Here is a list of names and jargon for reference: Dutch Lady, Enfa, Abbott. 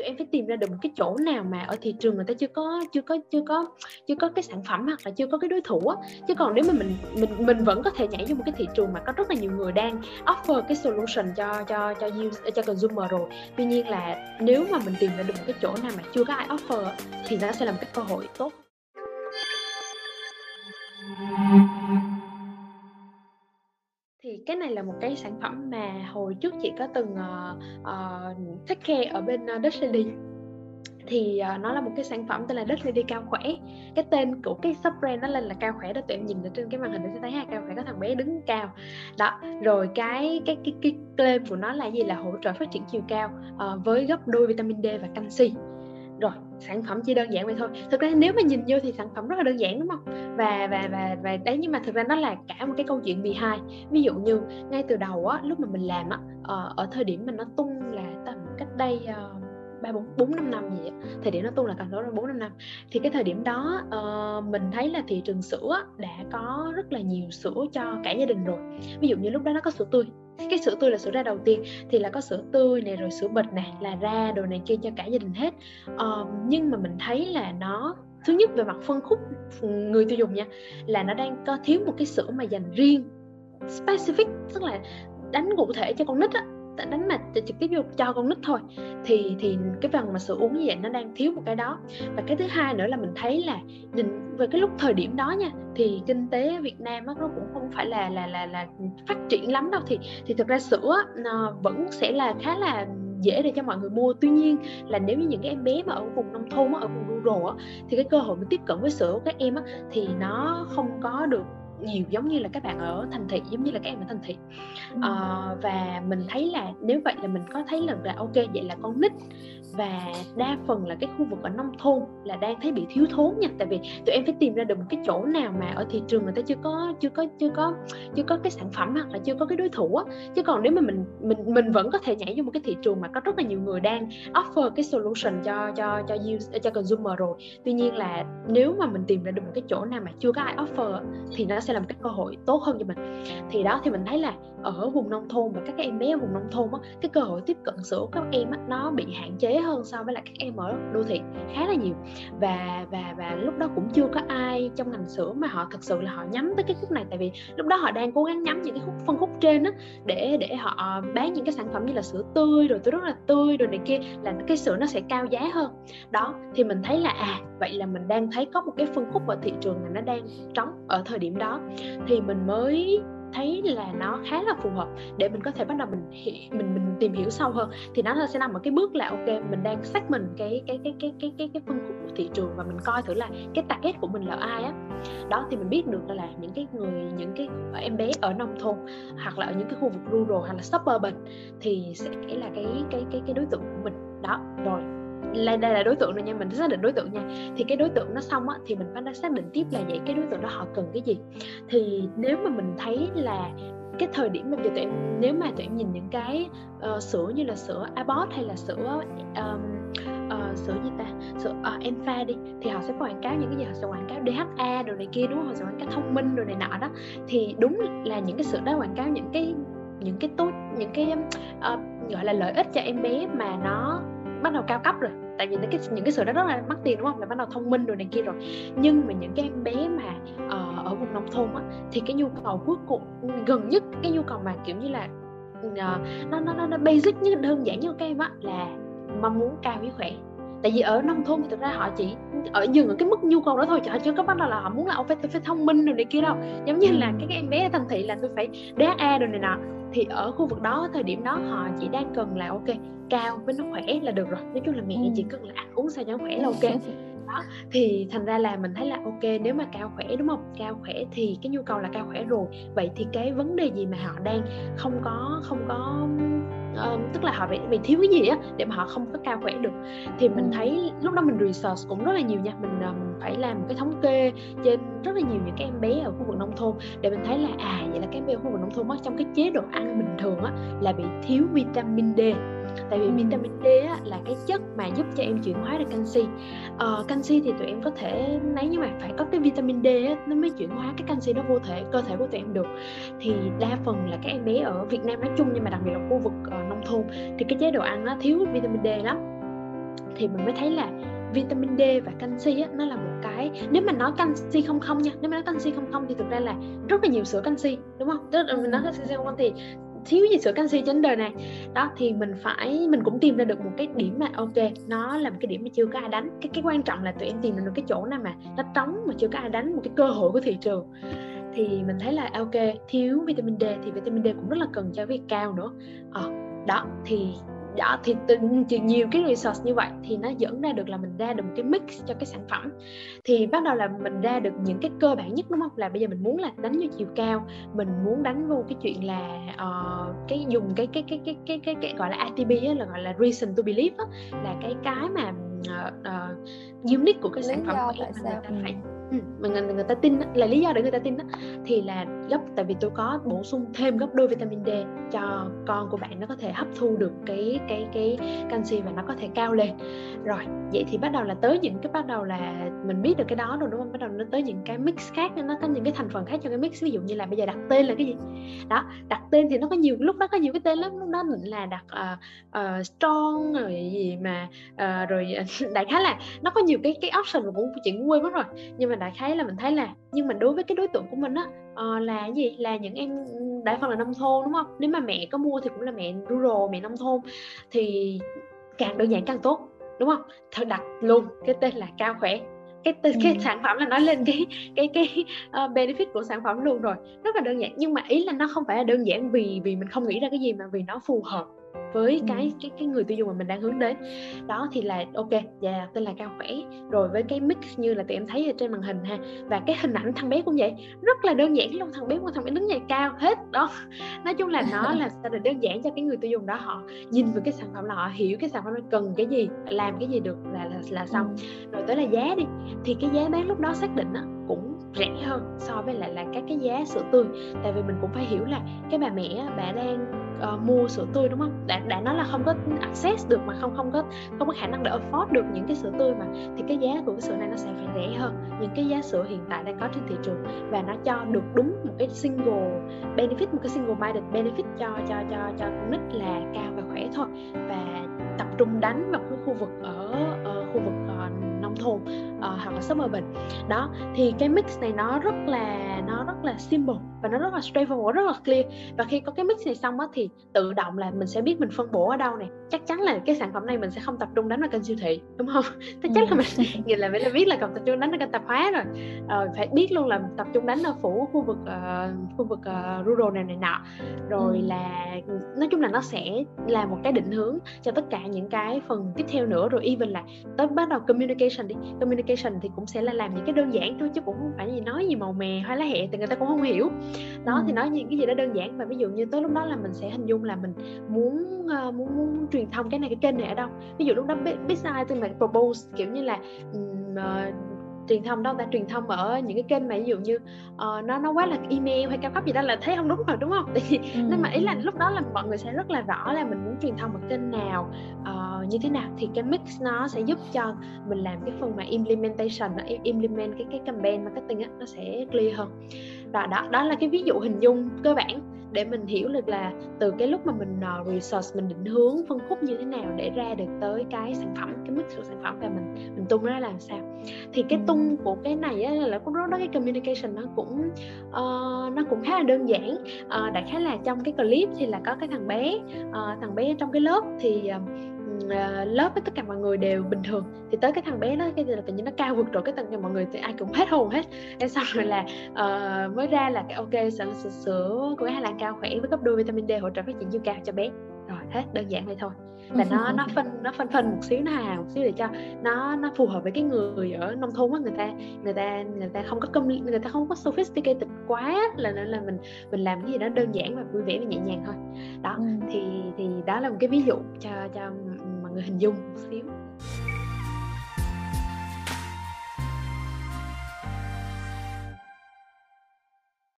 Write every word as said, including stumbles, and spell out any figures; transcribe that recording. tụi em phải tìm ra được một cái chỗ nào mà ở thị trường người ta chưa có chưa có chưa có chưa có cái sản phẩm hoặc là chưa có cái đối thủ á. Chứ còn nếu mà mình mình mình vẫn có thể nhảy vô một cái thị trường mà có rất là nhiều người đang offer cái solution cho cho cho user, cho consumer rồi. Tuy nhiên là nếu mà mình tìm ra được một cái chỗ nào mà chưa có ai offer thì nó sẽ là một cái cơ hội tốt. Thì cái này là một cái sản phẩm mà hồi trước chị có từng uh, uh, take care ở bên uh, Dutch Lady. Thì uh, nó là một cái sản phẩm tên là Dutch Lady Cao Khỏe. Cái tên của cái sub brand nó lên là Cao Khỏe đó, tụi em nhìn ở trên cái màn hình để thấy ha, Cao Khỏe có thằng bé đứng cao đó. Rồi cái cái cái, cái claim của nó là gì, là hỗ trợ phát triển chiều cao uh, với gấp đôi vitamin D và canxi. Rồi sản phẩm chỉ đơn giản vậy thôi. Thực ra nếu mà nhìn vô thì sản phẩm rất là đơn giản đúng không? Và và và và đấy, nhưng mà thực ra nó là cả một cái câu chuyện behind. Ví dụ như ngay từ đầu á, lúc mà mình làm á, ở thời điểm mình nó tung là tầm cách đây ba bốn bốn năm năm gì á, thời điểm nó tung là tầm đó bốn năm năm. Thì cái thời điểm đó uh, mình thấy là thị trường sữa đã có rất là nhiều sữa cho cả gia đình rồi. Ví dụ như lúc đó nó có sữa tươi, cái sữa tươi là sữa ra đầu tiên, thì là có sữa tươi này rồi sữa bịch này là ra đồ này kia cho cả gia đình hết. Uh, nhưng mà mình thấy là nó, thứ nhất về mặt phân khúc người tiêu dùng nha, là nó đang có thiếu một cái sữa mà dành riêng specific, tức là đánh cụ thể cho con nít á, đánh mà trực tiếp vô cho con nít thôi. Thì thì cái phần mà sữa uống như vậy nó đang thiếu một cái đó. Và cái thứ hai nữa là mình thấy là nhìn về cái lúc thời điểm đó nha, thì kinh tế Việt Nam nó cũng không phải là là là là phát triển lắm đâu. Thì thì thực ra sữa nó vẫn sẽ là khá là dễ để cho mọi người mua. Tuy nhiên là nếu như những cái em bé mà ở vùng nông thôn, ở vùng rural thì cái cơ hội mà tiếp cận với sữa của các em á, thì nó không có được nhiều giống như là các bạn ở thành thị, giống như là các em ở thành thị. À, và mình thấy là nếu vậy là mình có thấy là, là ok, vậy là con nít và đa phần là cái khu vực ở nông thôn là đang thấy bị thiếu thốn nha. Tại vì tụi em phải tìm ra được một cái chỗ nào mà ở thị trường người ta chưa có chưa có chưa có chưa có cái sản phẩm hoặc là chưa có cái đối thủ á. Chứ còn nếu mà mình mình mình vẫn có thể nhảy vô một cái thị trường mà có rất là nhiều người đang offer cái solution cho cho cho user, cho consumer rồi. Tuy nhiên là nếu mà mình tìm ra được một cái chỗ nào mà chưa có ai offer thì nó sẽ là một cái cơ hội tốt hơn cho mình. Thì đó, thì mình thấy là ở vùng nông thôn và các em bé ở vùng nông thôn á, cái cơ hội tiếp cận sữa các em á, nó bị hạn chế hơn so với lại các em ở đô thị khá là nhiều. Và và và lúc đó cũng chưa có ai trong ngành sữa mà họ thực sự là họ nhắm tới cái khúc này. Tại vì lúc đó họ đang cố gắng nhắm những cái khúc phân khúc trên á, để để họ bán những cái sản phẩm như là sữa tươi rồi tôi rất là tươi rồi này kia, là cái sữa nó sẽ cao giá hơn. Đó, thì mình thấy là à, vậy là mình đang thấy có một cái phân khúc ở thị trường này nó đang trống ở thời điểm đó. Thì mình mới thấy là nó khá là phù hợp để mình có thể bắt đầu mình mình mình tìm hiểu sâu hơn. Thì nó sẽ nằm ở cái bước là ok, mình đang xác mình cái cái cái cái cái cái, cái phân khúc của thị trường và mình coi thử là cái target của mình là ai á. Đó, thì mình biết được là những cái người những cái em bé ở nông thôn hoặc là ở những cái khu vực rural hoặc là suburban thì sẽ là cái cái cái cái đối tượng của mình. Đó, rồi đây là đối tượng rồi nha, mình xác định đối tượng nha. Thì cái đối tượng nó xong á, thì mình phải xác định tiếp là vậy cái đối tượng đó họ cần cái gì. Thì nếu mà mình thấy là cái thời điểm mà tụi em, nếu mà tụi em nhìn những cái uh, sữa như là sữa Abbott hay là sữa um, uh, sữa gì ta, sữa uh, Enfa đi, thì họ sẽ quảng cáo những cái gì, họ sẽ quảng cáo đê hát a đồ này kia đúng không, họ sẽ quảng cáo thông minh đồ này nọ đó. Thì đúng là những cái sữa đó quảng cáo những cái những cái tốt, những cái uh, gọi là lợi ích cho em bé mà nó bắt đầu cao cấp rồi. Tại vì cái, những cái sữa đó rất là mắc tiền đúng không, là bắt đầu thông minh rồi này kia rồi. Nhưng mà những cái em bé mà uh, ở vùng nông thôn á, thì cái nhu cầu cuối cùng gần nhất, cái nhu cầu mà kiểu như là uh, nó, nó, nó basic nhất, đơn giản nhất các em á, là mong muốn cao với khỏe. Tại vì ở nông thôn thì thực ra họ chỉ ở dừng ở cái mức nhu cầu đó thôi, chứ họ chưa có bắt đầu là họ muốn là ông phải, phải thông minh rồi này kia đâu. Giống như là cái, cái em bé ở thành thị là tôi phải đê hát a rồi này nọ. Thì ở khu vực đó, thời điểm đó họ chỉ đang cần là ok, cao với nó khỏe là được rồi. Nói chung là mẹ chỉ cần là ăn uống sao cho nó khỏe là ok. Đó, thì thành ra là mình thấy là ok, nếu mà cao khỏe đúng không, cao khỏe thì cái nhu cầu là cao khỏe rồi. Vậy thì cái vấn đề gì mà họ đang không có không có um, tức là họ bị, bị thiếu cái gì á để mà họ không có cao khỏe được. Thì mình thấy lúc đó mình research cũng rất là nhiều nha, mình, mình phải làm một cái thống kê trên rất là nhiều những cái em bé ở khu vực nông thôn để mình thấy là à, vậy là cái em bé ở khu vực nông thôn á, trong cái chế độ ăn bình thường á là bị thiếu vitamin D. Tại vì vitamin D á, là cái chất mà giúp cho em chuyển hóa được canxi. Ờ, canxi thì tụi em có thể lấy, nhưng mà phải có cái vitamin D á, nó mới chuyển hóa cái canxi đó vô thể cơ thể của tụi em được. Thì đa phần là các em bé ở Việt Nam nói chung, nhưng mà đặc biệt là khu vực uh, nông thôn thì cái chế độ ăn nó thiếu vitamin D lắm. thì mình mới thấy là vitamin D và canxi á, nó là một cái, nếu mà nói canxi không không nha, nếu mà nói canxi không không thì thực ra là rất là nhiều sữa canxi, đúng không? Tức là mình nói canxi không không thì thiếu gì sữa canxi trên đời này đó, thì mình phải mình cũng tìm ra được một cái điểm mà ok, nó là một cái điểm mà chưa có ai đánh. Cái cái quan trọng là tụi em tìm được cái chỗ nào mà nó trống mà chưa có ai đánh, một cái cơ hội của thị trường. Thì mình thấy là ok, thiếu vitamin D thì vitamin D cũng rất là cần cho việc cao nữa. Ờ à, đó thì đó thì nhiều cái research như vậy thì nó dẫn ra được là mình ra được một cái mix cho cái sản phẩm. Thì bắt đầu là mình ra được những cái cơ bản nhất, đúng không? Là bây giờ mình muốn là đánh vô chiều cao, mình muốn đánh vô cái chuyện là uh, cái dùng cái cái, cái cái cái cái cái gọi là a tê pê á, là gọi là reason to believe á, là cái cái mà uh, uh, unique của cái sản phẩm của em mà người ta phải ừ, mà người, người ta tin đó, là lý do để người ta tin đó, thì là gấp, tại vì tôi có bổ sung thêm gấp đôi vitamin D cho con của bạn, nó có thể hấp thu được cái cái cái canxi và nó có thể cao lên. Rồi vậy thì bắt đầu là tới những cái bắt đầu là mình biết được cái đó rồi, đúng không? Bắt đầu nó tới những cái mix khác, nó có những cái thành phần khác cho cái mix. Ví dụ như là bây giờ đặt tên là cái gì đó, đặt tên thì nó có nhiều, lúc đó có nhiều cái tên lắm. Lúc đó mình là đặt uh, uh, strong rồi gì mà uh, rồi đại khái là nó có nhiều cái cái option mà cũng chuyện quên mất rồi, nhưng mà đại khái là mình thấy là, nhưng mà đối với cái đối tượng của mình á, uh, là cái gì, là những em đại phần là nông thôn, đúng không? Nếu mà mẹ có mua thì cũng là mẹ rural, mẹ nông thôn, thì càng đơn giản càng tốt, đúng không? Thật đặt luôn cái tên là cao khỏe, cái tên, cái ừ. sản phẩm là nói lên cái cái cái uh, benefit của sản phẩm luôn rồi, rất là đơn giản. Nhưng mà ý là nó không phải là đơn giản vì vì mình không nghĩ ra cái gì, mà vì nó phù hợp với cái cái cái người tiêu dùng mà mình đang hướng đến. Đó thì là ok, dạ tên là cao khỏe, rồi với cái mix như là tụi em thấy ở trên màn hình ha, và cái hình ảnh thằng bé cũng vậy, rất là đơn giản luôn, thằng bé của thằng bé đứng nhảy cao hết đó. Nói chung là nó là đơn giản cho cái người tiêu dùng đó, họ nhìn vào cái sản phẩm là họ hiểu cái sản phẩm nó cần cái gì, làm cái gì được là là, là xong. Rồi tới là giá đi, thì cái giá bán lúc đó xác định á cũng rẻ hơn so với lại là các cái giá sữa tươi, tại vì mình cũng phải hiểu là cái bà mẹ bà đang Uh, mua sữa tươi, đúng không? Đã, đã nói là không có access được, mà không không có không có khả năng để afford được những cái sữa tươi mà, thì cái giá của cái sữa này nó sẽ phải rẻ hơn những cái giá sữa hiện tại đang có trên thị trường, và nó cho được đúng một cái single benefit, một cái single minded benefit cho cho cho cho con nít là cao và khỏe thôi, và tập trung đánh vào cái khu vực ở, ở khu vực uh, nông thôn uh, hoặc là suburban. Đó thì cái mix này nó rất là nó rất là simple và nó rất là straightforward, rất là clear. Và khi có cái mix này xong á thì tự động là mình sẽ biết mình phân bổ ở đâu này. Chắc chắn là cái sản phẩm này mình sẽ không tập trung đánh vào kênh siêu thị, đúng không? Chắc chắn là mình nhìn là mình biết là còn tập trung đánh ở kênh tạp hóa rồi, ờ, phải biết luôn là tập trung đánh ở phủ khu vực uh, khu vực uh, rural này này nọ. Rồi là nói chung là nó sẽ là một cái định hướng cho tất cả những cái phần tiếp theo nữa. Rồi even là tới bắt đầu communication đi, communication thì cũng sẽ là làm những cái đơn giản thôi, chứ cũng không phải gì nói gì màu mè hoa lá hẹ thì người ta cũng không hiểu. Đó ừ. thì nói những cái gì đó đơn giản, và ví dụ như tới lúc đó là mình sẽ hình dung là mình muốn uh, muốn, muốn truyền thông cái này, cái kênh này ở đâu. Ví dụ lúc đó business tôi mà propose kiểu như là um, uh, truyền thông đâu ta, truyền thông ở những cái kênh mà ví dụ như uh, nó nó quá là email hay cao cấp gì đó là thấy không đúng rồi, đúng không? Thì, ừ. nên mà ý là lúc đó là mọi người sẽ rất là rõ là mình muốn truyền thông ở kênh nào, uh, như thế nào. Thì cái mix nó sẽ giúp cho mình làm cái phần mà implementation, implement cái cái campaign marketing á, nó sẽ clear hơn. Đó, đó đó là cái ví dụ hình dung cơ bản để mình hiểu được là từ cái lúc mà mình uh, research, mình định hướng phân khúc như thế nào để ra được tới cái sản phẩm, cái mix của sản phẩm, và mình mình tung ra làm sao. Thì cái tung của cái này á, là cũng đó, cái communication nó cũng uh, nó cũng khá là đơn giản. Uh, đại khái là trong cái clip thì là có cái thằng bé uh, thằng bé trong cái lớp thì uh, lớp với tất cả mọi người đều bình thường, thì tới cái thằng bé đó cái là tự nhiên nó cao vượt rồi cái tầng nhà mọi người thì ai cũng hết hồn hết. Em xong rồi là uh, mới ra là cái ok, sữa, sữa, sữa của hai là cao khỏe với gấp đôi vitamin D hỗ trợ phát triển chiều cao cho bé, rồi hết, đơn giản vậy thôi. Và nó nó phân nó phân phân một xíu, nó hài một xíu để cho nó nó phù hợp với cái người ở nông thôn á, người ta người ta người ta không có công người ta không có sophisticated quá, là là mình mình làm cái gì đó đơn giản và vui vẻ và nhẹ nhàng thôi. Đó thì thì đó là một cái ví dụ cho cho mọi người hình dung một xíu.